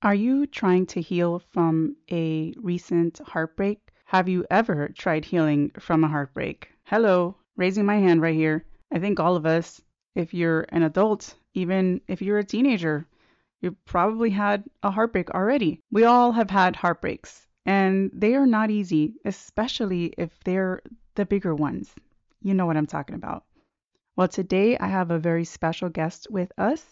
Are you trying to heal from a recent heartbreak? Have you ever tried healing from a heartbreak? Hello, raising my hand right here. I think all of us, if you're an adult, even if you're a teenager, you probably had a heartbreak already. We all have had heartbreaks, and they are not easy, especially if they're the bigger ones. You know what I'm talking about. Well, today I have a very special guest with us.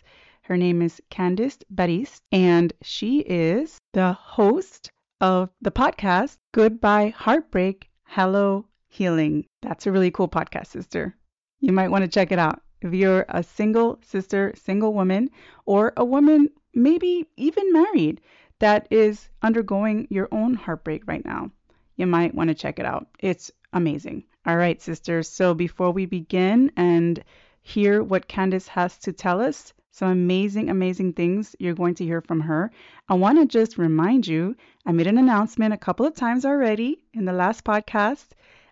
Her name is Kandice Bateast, and she is the host of the podcast, Goodbye Heartbreak Hello Healing. That's a really cool podcast, sister. You might want to check it out. If you're a single sister, single woman, or a woman maybe even married that is undergoing your own heartbreak right now, you might want to check it out. It's amazing. All right, sisters. So before we begin and hear what Kandice has to tell us, some amazing, amazing things you're going to hear from her, I want to just remind you, I made an announcement a couple of times already in the last podcast.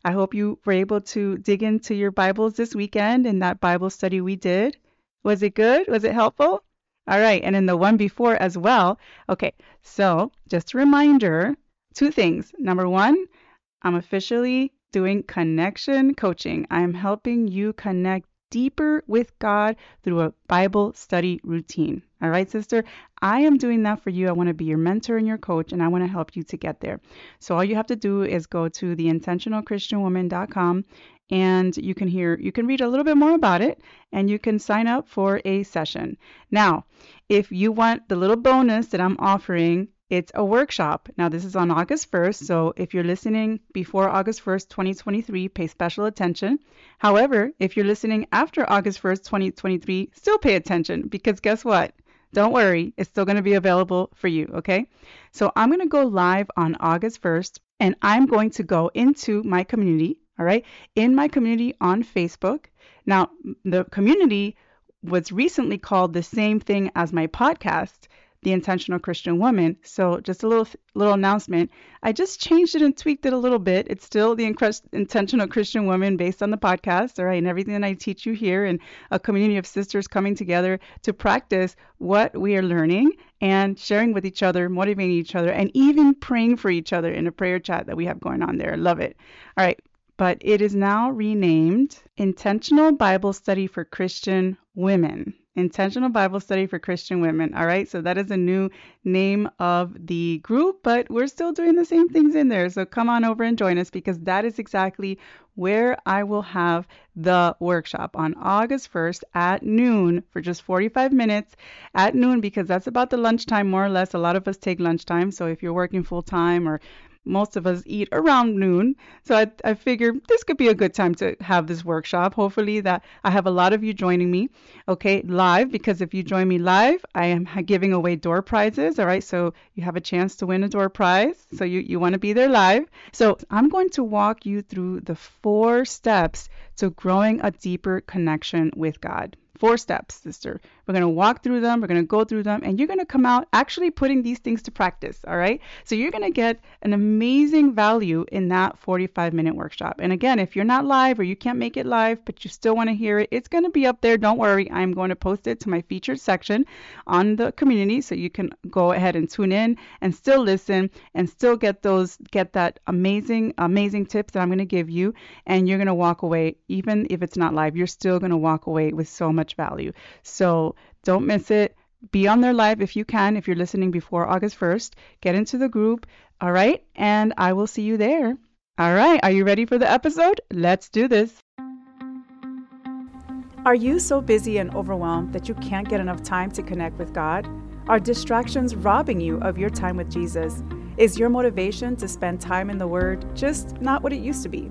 I hope you were able to dig into your Bibles this weekend in that Bible study we did. Was it good? Was it helpful? All right. And in the one before as well. Okay. So just a reminder, two things. Number one, I'm officially doing connection coaching. I'm helping you connect deeper with God through a Bible study routine. All right, sister, I am doing that for you. I want to be your mentor and your coach, and I want to help you to get there. So all you have to do is go to theintentionalchristianwoman.com, and you can read a little bit more about it, and you can sign up for a session. Now, if you want the little bonus that I'm offering, it's a workshop. Now, this is on August 1st, so if you're listening before August 1st, 2023, pay special attention. However, if you're listening after August 1st, 2023, still pay attention, because guess what? Don't worry, it's still going to be available for you, okay? So I'm going to go live on August 1st, and I'm going to go into my community, all right? In my community on Facebook. Now, the community was recently called the same thing as my podcast, The Intentional Christian Woman. So just a little announcement. I just changed it and tweaked it a little bit. It's still the Intentional Christian Woman based on the podcast, all right, and everything that I teach you here, and a community of sisters coming together to practice what we are learning and sharing with each other, motivating each other, and even praying for each other in a prayer chat that we have going on there. Love it. All right. But it is now renamed Intentional Bible Study for Christian Women. Intentional Bible Study for Christian Women. All right. So that is a new name of the group, but we're still doing the same things in there. So come on over and join us, because that is exactly where I will have the workshop on August 1st at noon for just 45 minutes at noon, because that's about the lunchtime, more or less. A lot of us take lunchtime. So if you're working full time, or most of us eat around noon. So I figured this could be a good time to have this workshop. Hopefully that I have a lot of you joining me, okay, live, because if you join me live, I am giving away door prizes, all right? So you have a chance to win a door prize. So you want to be there live. So I'm going to walk you through the 4 steps to growing a deeper connection with God. 4 steps, sister. We're going to walk through them. We're going to go through them. And you're going to come out actually putting these things to practice. All right. So you're going to get an amazing value in that 45-minute workshop. And again, if you're not live or you can't make it live, but you still want to hear it, it's going to be up there. Don't worry. I'm going to post it to my featured section on the community. So you can go ahead and tune in and still listen and still get that amazing, amazing tips that I'm going to give you. And you're going to walk away. Even if it's not live, you're still going to walk away with so much value. So don't miss it. Be on there live if you can. If you're listening before August 1st, get into the group. All right. And I will see you there. All right. Are you ready for the episode? Let's do this. Are you so busy and overwhelmed that you can't get enough time to connect with God? Are distractions robbing you of your time with Jesus? Is your motivation to spend time in the Word just not what it used to be?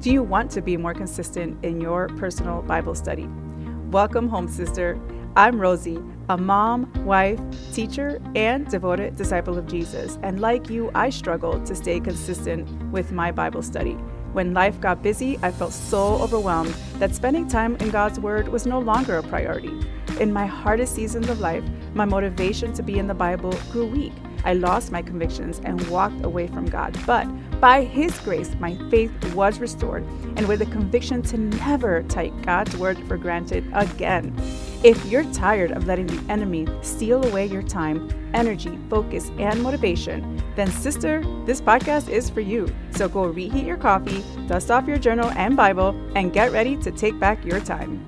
Do you want to be more consistent in your personal Bible study? Welcome home, sister. I'm Rosie, a mom, wife, teacher, and devoted disciple of Jesus. And like you, I struggled to stay consistent with my Bible study. When life got busy, I felt so overwhelmed that spending time in God's Word was no longer a priority. In my hardest seasons of life, my motivation to be in the Bible grew weak. I lost my convictions and walked away from God. But by His grace, my faith was restored, and with a conviction to never take God's Word for granted again. If you're tired of letting the enemy steal away your time, energy, focus, and motivation, then sister, this podcast is for you. So go reheat your coffee, dust off your journal and Bible, and get ready to take back your time.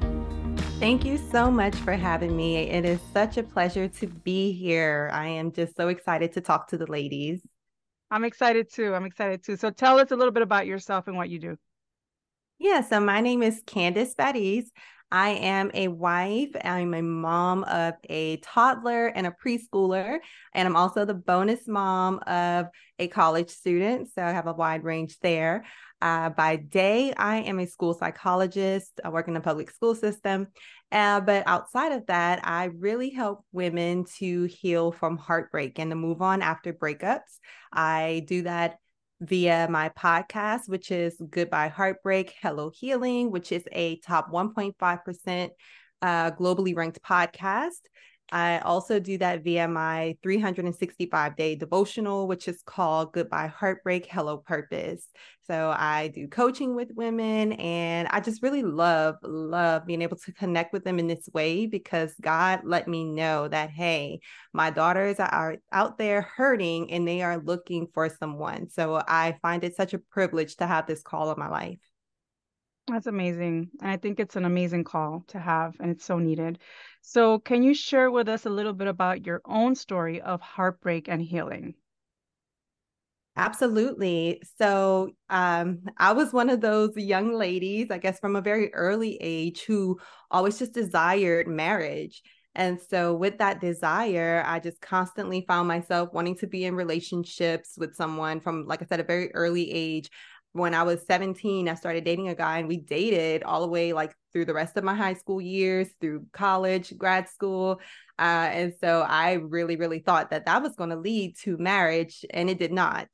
Thank you so much for having me. It is such a pleasure to be here. I am just so excited to talk to the ladies. I'm excited too. So tell us a little bit about yourself and what you do. Yeah, so my name is Kandice Bateast. I am a wife. I'm a mom of a toddler and a preschooler. And I'm also the bonus mom of a college student. So I have a wide range there. By day, I am a school psychologist. I work in the public school system. But outside of that, I really help women to heal from heartbreak and to move on after breakups. I do that via my podcast, which is Goodbye Heartbreak Hello Healing, which is a top 1.5% globally ranked podcast. I also do that via my 365-day devotional, which is called Goodbye Heartbreak, Hello Purpose. So I do coaching with women, and I just really love being able to connect with them in this way, because God let me know that, hey, my daughters are out there hurting and they are looking for someone. So I find it such a privilege to have this call in my life. That's amazing. And I think it's an amazing call to have, and it's so needed. So can you share with us a little bit about your own story of heartbreak and healing? Absolutely. So I was one of those young ladies, I guess, from a very early age who always just desired marriage. And so with that desire, I just constantly found myself wanting to be in relationships with someone from, like I said, a very early age. When I was 17, I started dating a guy, and we dated all the way like through the rest of my high school years, through college, grad school. And so I really thought that was going to lead to marriage, and it did not.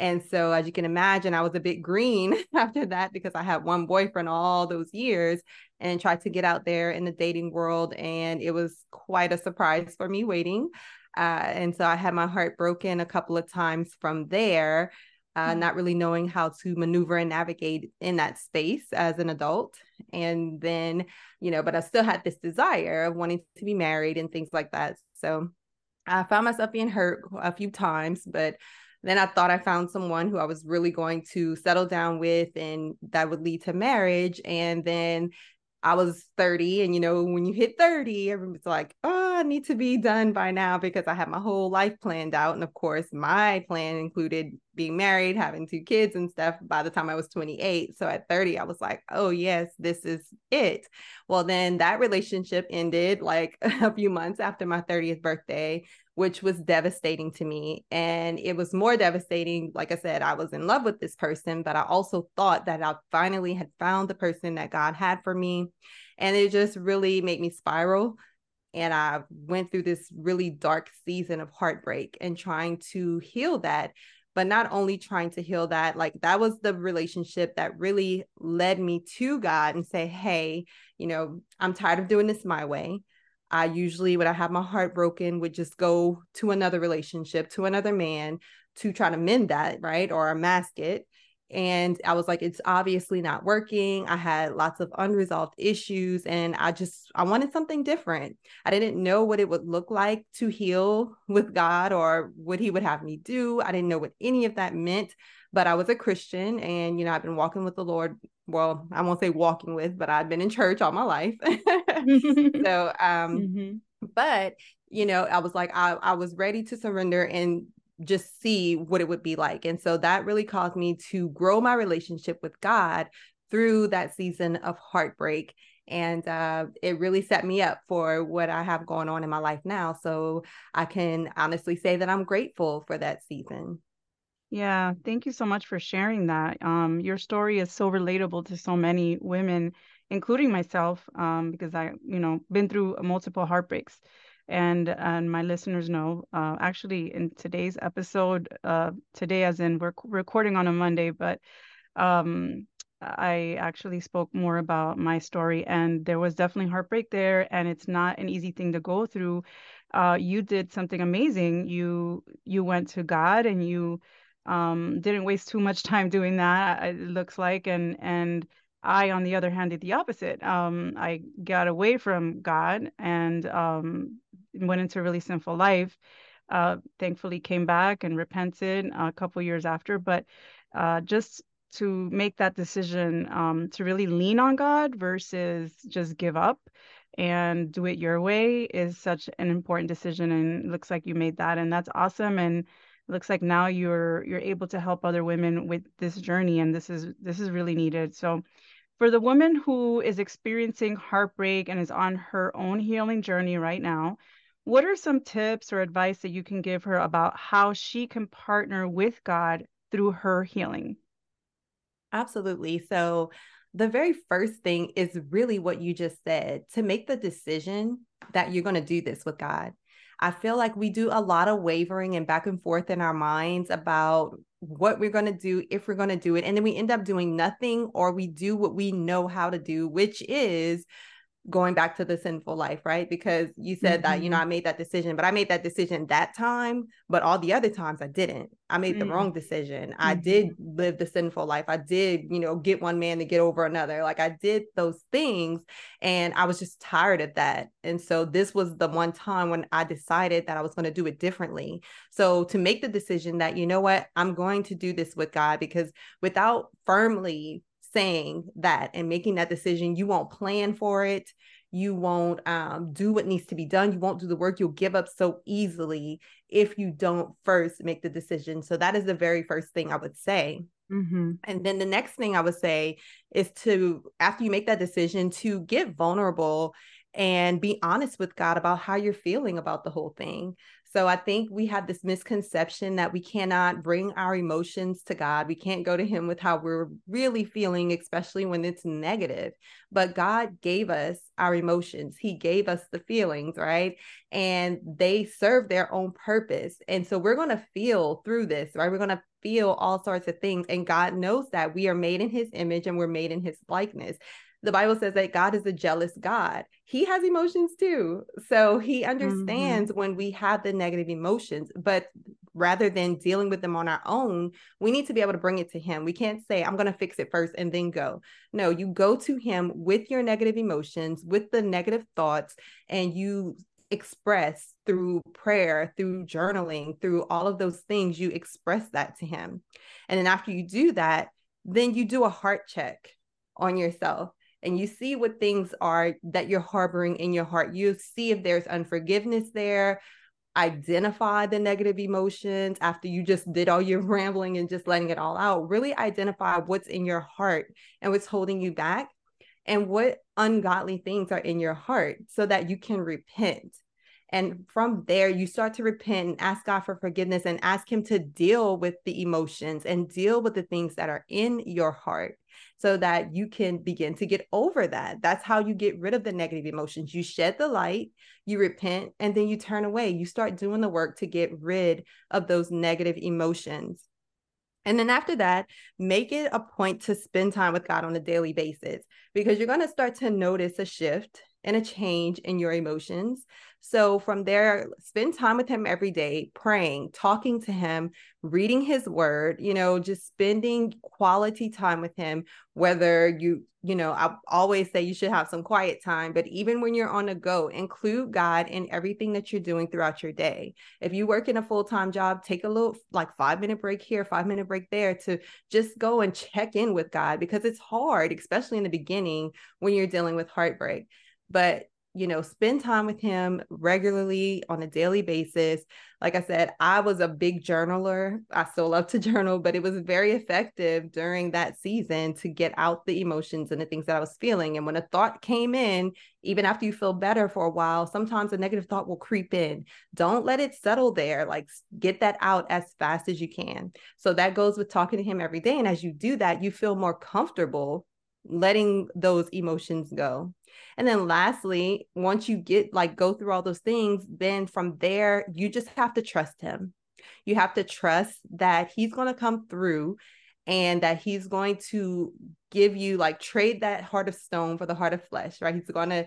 And so as you can imagine, I was a bit green after that, because I had one boyfriend all those years and tried to get out there in the dating world. And it was quite a surprise for me waiting. And so I had my heart broken a couple of times from there. Not really knowing how to maneuver and navigate in that space as an adult. And then, but I still had this desire of wanting to be married and things like that. So I found myself being hurt a few times, but then I thought I found someone who I was really going to settle down with, and that would lead to marriage. And then I was 30, and when you hit 30, everyone's like, oh, I need to be done by now, because I had my whole life planned out. And of course, my plan included being married, having two kids and stuff by the time I was 28. So at 30, I was like, oh yes, this is it. Well, then that relationship ended like a few months after my 30th birthday, which was devastating to me. And it was more devastating. Like I said, I was in love with this person, but I also thought that I finally had found the person that God had for me. And it just really made me spiral. And I went through this really dark season of heartbreak and trying to heal that, but not only trying to heal that, like that was the relationship that really led me to God and say, hey, I'm tired of doing this my way. I usually, when I have my heart broken, would just go to another relationship, to another man, to try to mend that, right? Or mask it. And I was like, it's obviously not working. I had lots of unresolved issues, and I wanted something different. I didn't know what it would look like to heal with God or what he would have me do. I didn't know what any of that meant, but I was a Christian, and, I've been walking with the Lord. Well, I won't say walking with, but I've been in church all my life. So, but, I was like, I was ready to surrender and just see what it would be like. And so that really caused me to grow my relationship with God through that season of heartbreak. And it really set me up for what I have going on in my life now. So I can honestly say that I'm grateful for that season. Yeah. Thank you so much for sharing that. Your story is so relatable to so many women, including myself, because I, been through multiple heartbreaks. And my listeners know, actually in today's episode, today as in we're recording on a Monday, but I actually spoke more about my story, and there was definitely heartbreak there, and it's not an easy thing to go through. You did something amazing. You went to God, and you didn't waste too much time doing that, it looks like, and I, on the other hand, did the opposite. I got away from God and went into a really sinful life. Thankfully came back and repented a couple years after, but just to make that decision to really lean on God versus just give up and do it your way is such an important decision. And it looks like you made that, and that's awesome. And it looks like now you're able to help other women with this journey, and this is really needed. So for the woman who is experiencing heartbreak and is on her own healing journey right now, what are some tips or advice that you can give her about how she can partner with God through her healing? Absolutely. So the very first thing is really what you just said, to make the decision that you're going to do this with God. I feel like we do a lot of wavering and back and forth in our minds about what we're going to do, if we're going to do it. And then we end up doing nothing, or we do what we know how to do, which is going back to the sinful life, right? Because you said that, I made that decision, but I made that decision that time, but all the other times I didn't. I made the wrong decision. I did live the sinful life. I did, get one man to get over another. Like I did those things, and I was just tired of that. And so this was the one time when I decided that I was going to do it differently. So to make the decision that, I'm going to do this with God, because without firmly saying that and making that decision, you won't plan for it. You won't do what needs to be done. You won't do the work. You'll give up so easily if you don't first make the decision. So that is the very first thing I would say. Mm-hmm. And then the next thing I would say is to, after you make that decision, to get vulnerable and be honest with God about how you're feeling about the whole thing. So I think we have this misconception that we cannot bring our emotions to God. We can't go to him with how we're really feeling, especially when it's negative. But God gave us our emotions. He gave us the feelings, right? And they serve their own purpose. And so we're going to feel through this, right? We're going to feel all sorts of things. And God knows that we are made in his image and we're made in his likeness. The Bible says that God is a jealous God. He has emotions too. So he understands when we have the negative emotions, but rather than dealing with them on our own, we need to be able to bring it to him. We can't say, I'm going to fix it first and then go. No, you go to him with your negative emotions, with the negative thoughts, and you express through prayer, through journaling, through all of those things, you express that to him. And then after you do that, then you do a heart check on yourself. And you see what things are that you're harboring in your heart. You see if there's unforgiveness there. Identify the negative emotions after you just did all your rambling and just letting it all out. Really identify what's in your heart and what's holding you back and what ungodly things are in your heart so that you can repent. And from there, you start to repent and ask God for forgiveness and ask him to deal with the emotions and deal with the things that are in your heart so that you can begin to get over that. That's how you get rid of the negative emotions. You shed the light, you repent, and then you turn away. You start doing the work to get rid of those negative emotions. And then after that, make it a point to spend time with God on a daily basis, because you're going to start to notice a shift and a change in your emotions. So from there, spend time with him every day, praying, talking to him, reading his word, just spending quality time with him, whether I always say you should have some quiet time, but even when you're on the go, include God in everything that you're doing throughout your day. If you work in a full-time job, take a little 5-minute break here, 5-minute break there to just go and check in with God, because it's hard, especially in the beginning when you're dealing with heartbreak. But, spend time with him regularly on a daily basis. Like I said, I was a big journaler. I still love to journal, but it was very effective during that season to get out the emotions and the things that I was feeling. And when a thought came in, even after you feel better for a while, sometimes a negative thought will creep in. Don't let it settle there. Get that out as fast as you can. So that goes with talking to him every day. And as you do that, you feel more comfortable letting those emotions go. And then lastly, once you go through all those things, then from there, you just have to trust him. You have to trust that he's going to come through and that he's going to give you, like, trade that heart of stone for the heart of flesh, right? He's going to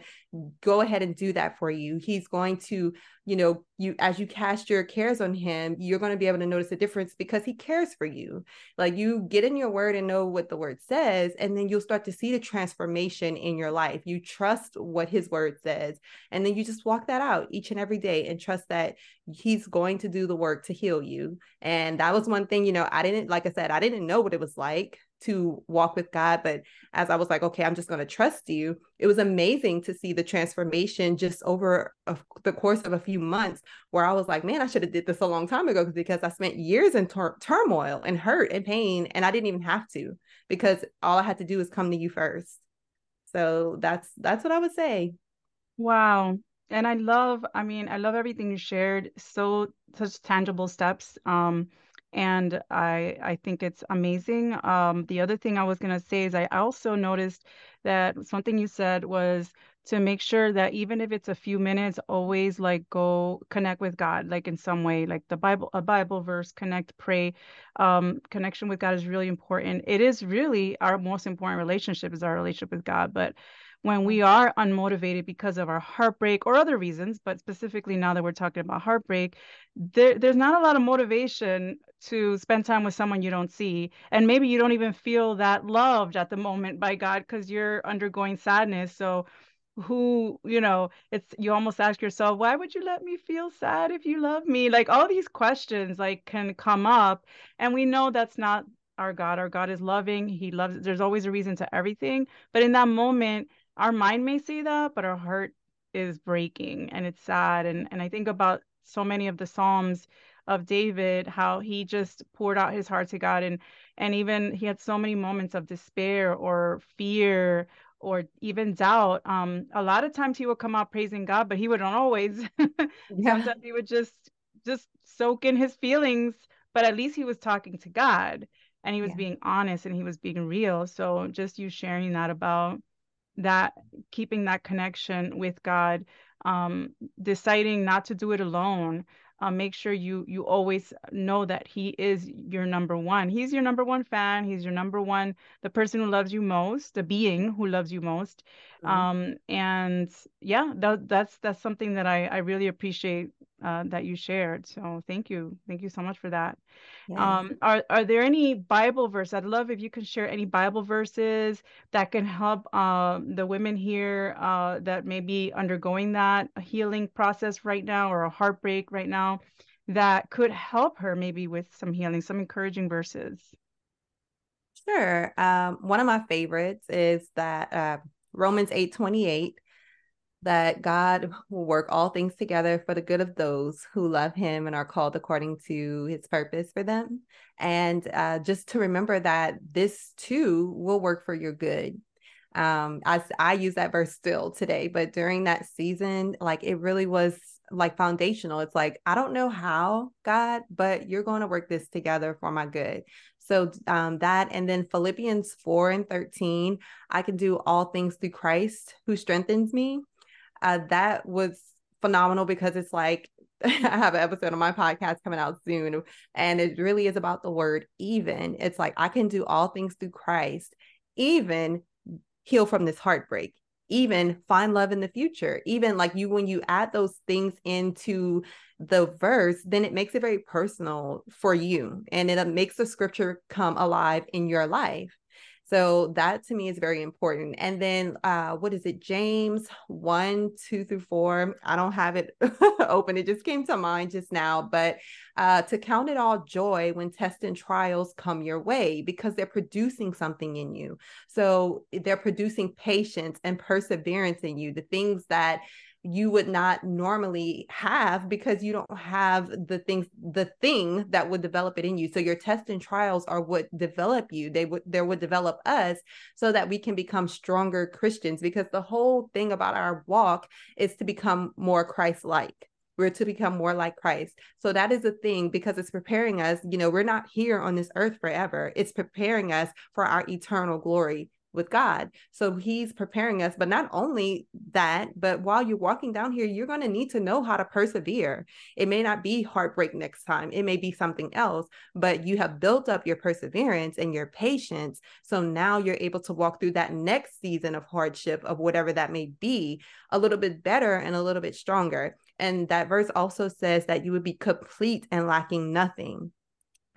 go ahead and do that for you. He's going to, you know, you, as you cast your cares on him, you're going to be able to notice a difference because he cares for you. Like, you get in your word and know what the word says, and then you'll start to see the transformation in your life. You trust what his word says, and then you just walk that out each and every day and trust that he's going to do the work to heal you. And that was one thing, you know, I didn't know what it was like to walk with God. But as I was like, okay, I'm just going to trust you. It was amazing to see the transformation just over the course of a few months, where I was like, man, I should have did this a long time ago, because I spent years in turmoil and hurt and pain. And I didn't even have to, because all I had to do is come to you first. So that's what I would say. Wow. And I love everything you shared. So such tangible steps. And I think it's amazing. The other thing I was going to say is I also noticed that something you said was to make sure that even if it's a few minutes, always, like, go connect with God, like, in some way, like a Bible verse, connect, pray. Connection with God is really important. It is really our most important relationship, is our relationship with God. But when we are unmotivated because of our heartbreak or other reasons, but specifically now that we're talking about heartbreak, there's not a lot of motivation to spend time with someone you don't see. And maybe you don't even feel that loved at the moment by God, because you're undergoing sadness. So you almost ask yourself, why would you let me feel sad if you love me? Like, all these questions, like, can come up. And we know that's not our God. Our God is loving. He loves it. There's always a reason to everything. But in that moment, our mind may say that, but our heart is breaking and it's sad. And I think about so many of the Psalms of David, how he just poured out his heart to God. And even he had so many moments of despair or fear or even doubt. A lot of times he would come out praising God, but he wouldn't always. Yeah. Sometimes he would just soak in his feelings, but at least he was talking to God and he was being honest and he was being real. So just you sharing that about that, keeping that connection with God, deciding not to do it alone. Make sure you always know that he is your number one. He's your number one fan. He's your number one, the person who loves you most, the being who loves you most. Mm-hmm. That's something that I really appreciate that you shared. So thank you so much for that. Yeah. Are there any Bible verses? I'd love if you can share any Bible verses that can help the women here that may be undergoing that healing process right now, or a heartbreak right now, that could help her maybe with some healing, some encouraging verses. Sure. One of my favorites is that Romans 8:28, that God will work all things together for the good of those who love him and are called according to his purpose for them. And just to remember that this too will work for your good. I use that verse still today, but during that season, like, it really was like foundational. It's like, I don't know how, God, but you're going to work this together for my good. So that, and then Philippians 4:13, I can do all things through Christ who strengthens me. That was phenomenal, because it's like, I have an episode on my podcast coming out soon, and it really is about the word even. It's like, I can do all things through Christ, even heal from this heartbreak, even find love in the future, even, like, you, when you add those things into the verse, then it makes it very personal for you, and it makes the scripture come alive in your life. So that to me is very important. And then what is it? James 1:2-4. I don't have it open. It just came to mind just now, but to count it all joy when tests and trials come your way, because they're producing something in you. So they're producing patience and perseverance in you, the things that you would not normally have, because you don't have the thing that would develop it in you. So your tests and trials are what develop you. They would develop us so that we can become stronger Christians, because the whole thing about our walk is to become more Christ-like. We're to become more like Christ. So that is a thing, because it's preparing us. You know, we're not here on this earth forever. It's preparing us for our eternal glory. with God. So he's preparing us, but not only that, but while you're walking down here, you're going to need to know how to persevere. It may not be heartbreak next time. It may be something else, but you have built up your perseverance and your patience. So now you're able to walk through that next season of hardship of whatever that may be a little bit better and a little bit stronger. And that verse also says that you would be complete and lacking nothing.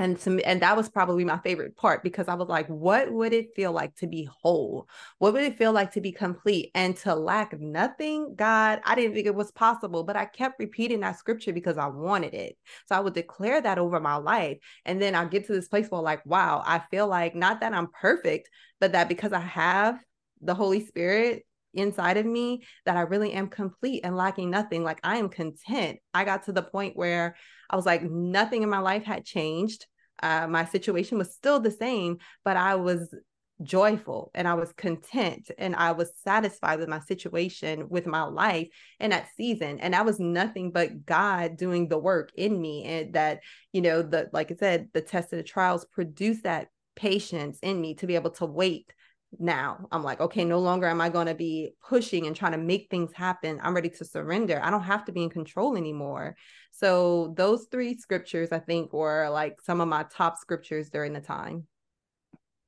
And to me, and that was probably my favorite part, because I was like, what would it feel like to be whole? What would it feel like to be complete and to lack nothing? God, I didn't think it was possible, but I kept repeating that scripture because I wanted it. So I would declare that over my life. And then I get to this place where like, wow, I feel like not that I'm perfect, but that because I have the Holy Spirit inside of me, that I really am complete and lacking nothing. Like I am content. I got to the point where I was like, nothing in my life had changed. My situation was still the same, but I was joyful and I was content and I was satisfied with my situation, with my life and that season. And that was nothing but God doing the work in me. And that, you know, the, like I said, the tests and the trials produce that patience in me to be able to wait. Now I'm like, okay, no longer am I going to be pushing and trying to make things happen. I'm ready to surrender. I don't have to be in control anymore. So those three scriptures, I think, were like some of my top scriptures during the time.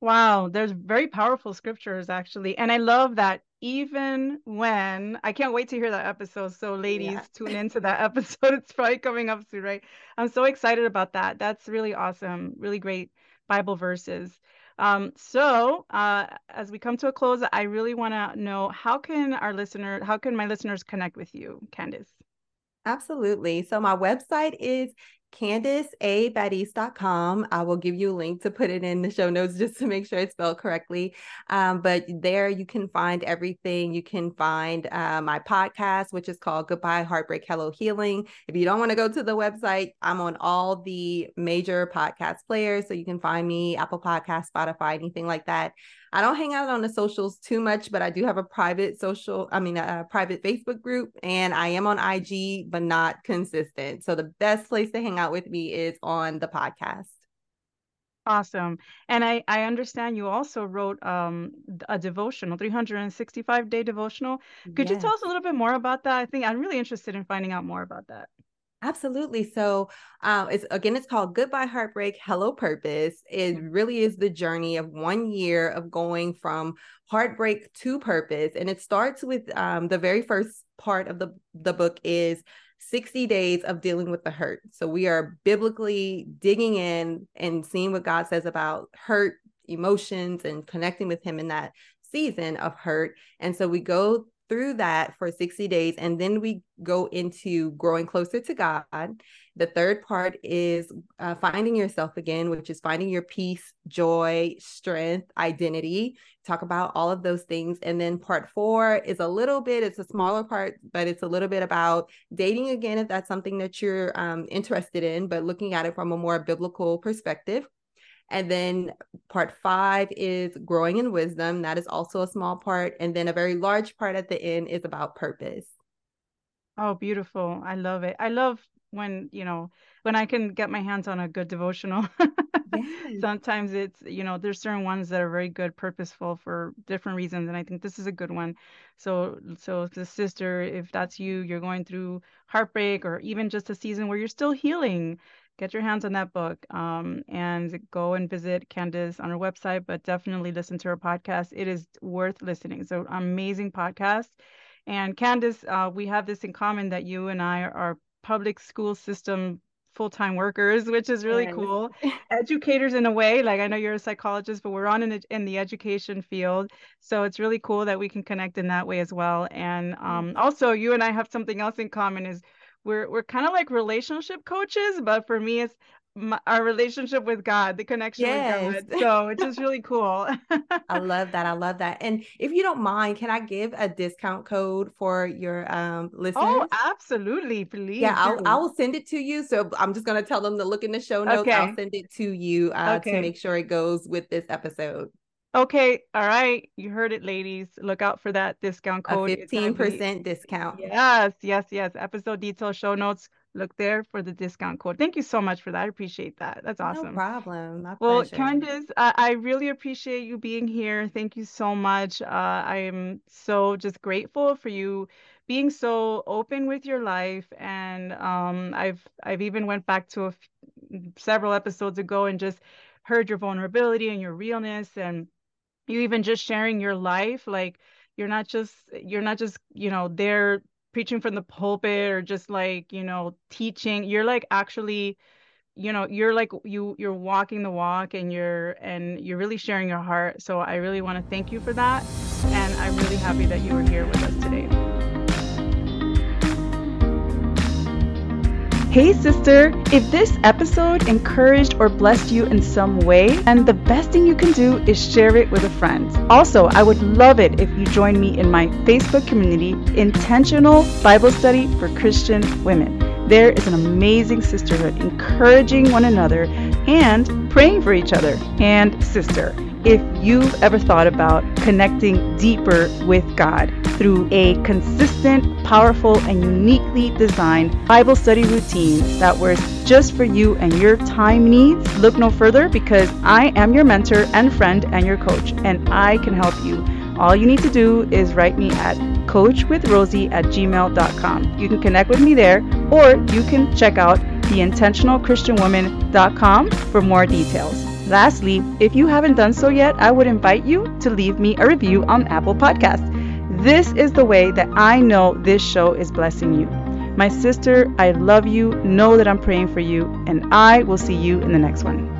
Wow. There's very powerful scriptures, actually. And I love that even when, I can't wait to hear that episode. So ladies, Tune into that episode. It's probably coming up soon, right? I'm so excited about that. That's really awesome. Really great Bible verses. As we come to a close, I really want to know, how can my listeners connect with you, Kandice? Absolutely. So my website is KandiceBateast.com. I will give you a link to put it in the show notes just to make sure it's spelled correctly. But there you can find everything. You can find my podcast, which is called Goodbye Heartbreak Hello Healing. If you don't want to go to the website, I'm on all the major podcast players. So you can find me, Apple Podcasts, Spotify, anything like that. I don't hang out on the socials too much, but I do have a private Facebook group, and I am on IG, but not consistent. So the best place to hang out with me is on the podcast. Awesome. And I understand you also wrote a devotional, 365-day devotional. Could you tell us a little bit more about that? I think I'm really interested in finding out more about that. Absolutely. So it's called Goodbye Heartbreak, Hello Purpose. It really is the journey of 1 year of going from heartbreak to purpose. And it starts with the very first part of the book is 60 days of dealing with the hurt. So we are biblically digging in and seeing what God says about hurt, emotions, and connecting with him in that season of hurt. And so we go through that for 60 days. And then we go into growing closer to God. The third part is finding yourself again, which is finding your peace, joy, strength, identity. Talk about all of those things. And then part four is it's a smaller part, but it's a little bit about dating again, if that's something that you're interested in, but looking at it from a more biblical perspective. And then part five is growing in wisdom. That is also a small part. And then a very large part at the end is about purpose. Oh, beautiful. I love it. I love when I can get my hands on a good devotional. Yes. Sometimes it's, there's certain ones that are very good, purposeful for different reasons. And I think this is a good one. So the sister, if that's you, you're going through heartbreak or even just a season where you're still healing, get your hands on that book and go and visit Kandice on her website, but definitely listen to her podcast. It is worth listening. It's an amazing podcast. And Kandice, we have this in common that you and I are public school system full-time workers, which is really cool. Educators in a way, like I know you're a psychologist, but we're in the education field. So it's really cool that we can connect in that way as well. And also you and I have something else in common is We're kind of like relationship coaches, but for me, it's our relationship with God, the connection with God. So it's just really cool. I love that. And if you don't mind, can I give a discount code for your listeners? Oh, absolutely. Please. Yeah, I will send it to you. So I'm just going to tell them to look in the show notes. Okay. I'll send it to you to make sure it goes with this episode. Okay. All right. You heard it, ladies. Look out for that discount code. A 15% discount. Yes. Episode detail, show notes. look there for the discount code. Thank you so much for that. I appreciate that. That's awesome. No problem. My pleasure. Kandice, I really appreciate you being here. Thank you so much. I am so just grateful for you being so open with your life. And I've even went back to several episodes ago and just heard your vulnerability and your realness, and you even just sharing your life. Like, you're not just, you know, there preaching from the pulpit or just like, you know, teaching. You're like actually, you know, you're like, you're walking the walk, and you're really sharing your heart. So I really want to thank you for that. And I'm really happy that you were here with us today. Hey sister, if this episode encouraged or blessed you in some way, then the best thing you can do is share it with a friend. Also, I would love it if you join me in my Facebook community, Intentional Bible Study for Christian Women. There is an amazing sisterhood encouraging one another and praying for each other. And sister, if you've ever thought about connecting deeper with God through a consistent, powerful, and uniquely designed Bible study routine that works just for you and your time needs, look no further, because I am your mentor and friend and your coach, and I can help you. All you need to do is write me at coachwithrosie@gmail.com. You can connect with me there, or you can check out theintentionalchristianwoman.com for more details. Lastly, if you haven't done so yet, I would invite you to leave me a review on Apple Podcasts. This is the way that I know this show is blessing you. My sister, I love you. Know that I'm praying for you, and I will see you in the next one.